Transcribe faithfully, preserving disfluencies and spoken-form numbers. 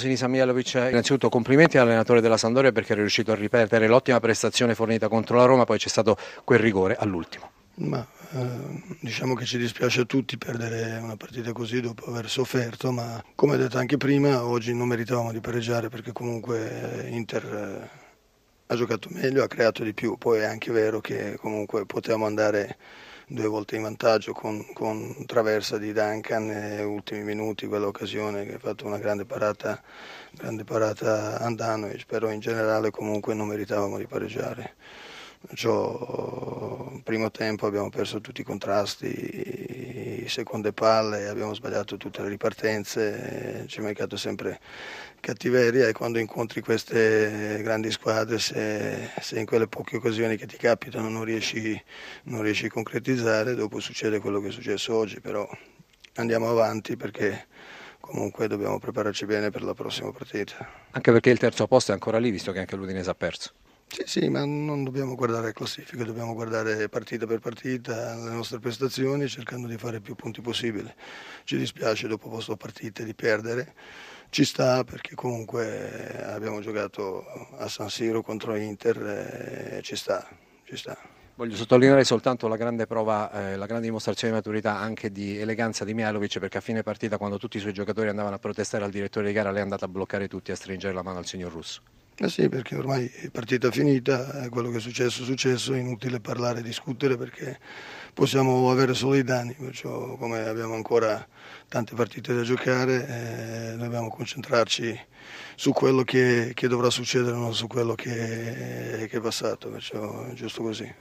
Sinisa Mihajlovich, innanzitutto complimenti all'allenatore della Sampdoria perché era riuscito a ripetere l'ottima prestazione fornita contro la Roma, poi c'è stato quel rigore all'ultimo. Ma eh, diciamo che ci dispiace a tutti perdere una partita così dopo aver sofferto, ma come detto anche prima, oggi non meritavamo di pareggiare perché comunque Inter eh, ha giocato meglio, ha creato di più. Poi è anche vero che comunque potevamo andare due volte in vantaggio con, con traversa di Duncan e ultimi minuti, quell'occasione che ha fatto una grande parata, grande parata Andanovic, però in generale comunque non meritavamo di pareggiare. Ciò, primo tempo abbiamo perso tutti i contrasti, seconde palle, abbiamo sbagliato tutte le ripartenze, ci è mancato sempre cattiveria e quando incontri queste grandi squadre se, se in quelle poche occasioni che ti capitano non riesci, non riesci a concretizzare, dopo succede quello che è successo oggi, però andiamo avanti perché comunque dobbiamo prepararci bene per la prossima partita. Anche perché il terzo posto è ancora lì, visto che anche l'Udinese ha perso. Sì, sì, ma non dobbiamo guardare le classifiche, dobbiamo guardare partita per partita le nostre prestazioni cercando di fare più punti possibile. Ci dispiace dopo questa partita di perdere, ci sta perché comunque abbiamo giocato a San Siro contro Inter e ci sta, ci sta. Voglio sottolineare soltanto la grande prova, eh, la grande dimostrazione di maturità, anche di eleganza di Mihajlovich, perché a fine partita quando tutti i suoi giocatori andavano a protestare al direttore di gara lei è andata a bloccare tutti e a stringere la mano al signor Russo. Eh sì, perché ormai è partita finita, quello che è successo è successo, è inutile parlare e discutere perché possiamo avere solo i danni, perciò come abbiamo ancora tante partite da giocare eh, dobbiamo concentrarci su quello che, che dovrà succedere, non su quello che, che è passato, perciò è giusto così.